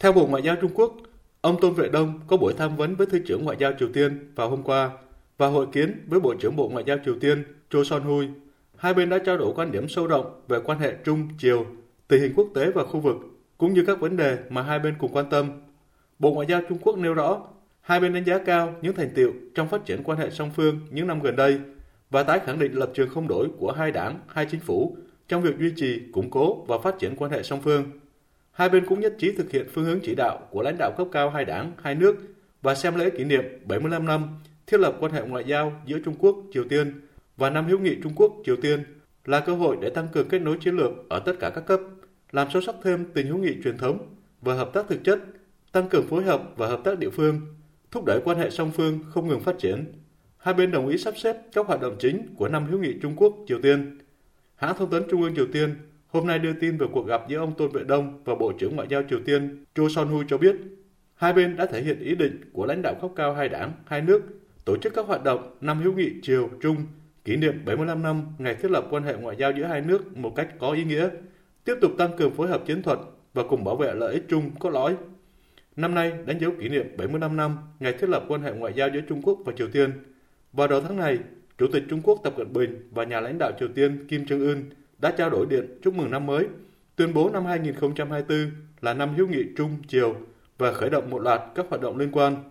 Theo Bộ Ngoại giao Trung Quốc, ông Tôn Vệ Đông có buổi tham vấn với Thứ trưởng Ngoại giao Triều Tiên vào hôm qua và hội kiến với Bộ trưởng Bộ Ngoại giao Triều Tiên Choe Son Hui. Hai bên đã trao đổi quan điểm sâu rộng về quan hệ Trung-Triều, tình hình quốc tế và khu vực, cũng như các vấn đề mà hai bên cùng quan tâm. Bộ Ngoại giao Trung Quốc nêu rõ, hai bên đánh giá cao những thành tựu trong phát triển quan hệ song phương những năm gần đây và tái khẳng định lập trường không đổi của hai đảng, hai chính phủ trong việc duy trì, củng cố và phát triển quan hệ song phương. Hai bên cũng nhất trí thực hiện phương hướng chỉ đạo của lãnh đạo cấp cao hai đảng, hai nước và xem lễ kỷ niệm 75 năm thiết lập quan hệ ngoại giao giữa Trung Quốc, Triều Tiên và năm hữu nghị Trung Quốc, Triều Tiên là cơ hội để tăng cường kết nối chiến lược ở tất cả các cấp, làm sâu sắc thêm tình hữu nghị truyền thống và hợp tác thực chất, tăng cường phối hợp và hợp tác địa phương, thúc đẩy quan hệ song phương không ngừng phát triển. Hai bên đồng ý sắp xếp các hoạt động chính của năm hữu nghị Trung Quốc, Triều Tiên. Hãng thông tấn Trung ương Triều Tiên hôm nay đưa tin về cuộc gặp giữa ông Tôn Vệ Đông và Bộ trưởng Ngoại giao Triều Tiên Choe Son Hui cho biết, hai bên đã thể hiện ý định của lãnh đạo cấp cao hai đảng, hai nước tổ chức các hoạt động năm hữu nghị Triều-Trung kỷ niệm 75 năm ngày thiết lập quan hệ ngoại giao giữa hai nước một cách có ý nghĩa, tiếp tục tăng cường phối hợp chiến thuật và cùng bảo vệ lợi ích chung cốt lõi. Năm nay đánh dấu kỷ niệm 75 năm ngày thiết lập quan hệ ngoại giao giữa Trung Quốc và Triều Tiên. Vào đầu tháng này, Chủ tịch Trung Quốc Tập Cận Bình và nhà lãnh đạo Triều Tiên Kim Jong Un đã trao đổi điện chúc mừng năm mới, tuyên bố năm 2024 là năm hữu nghị Trung-Triều và khởi động một loạt các hoạt động liên quan.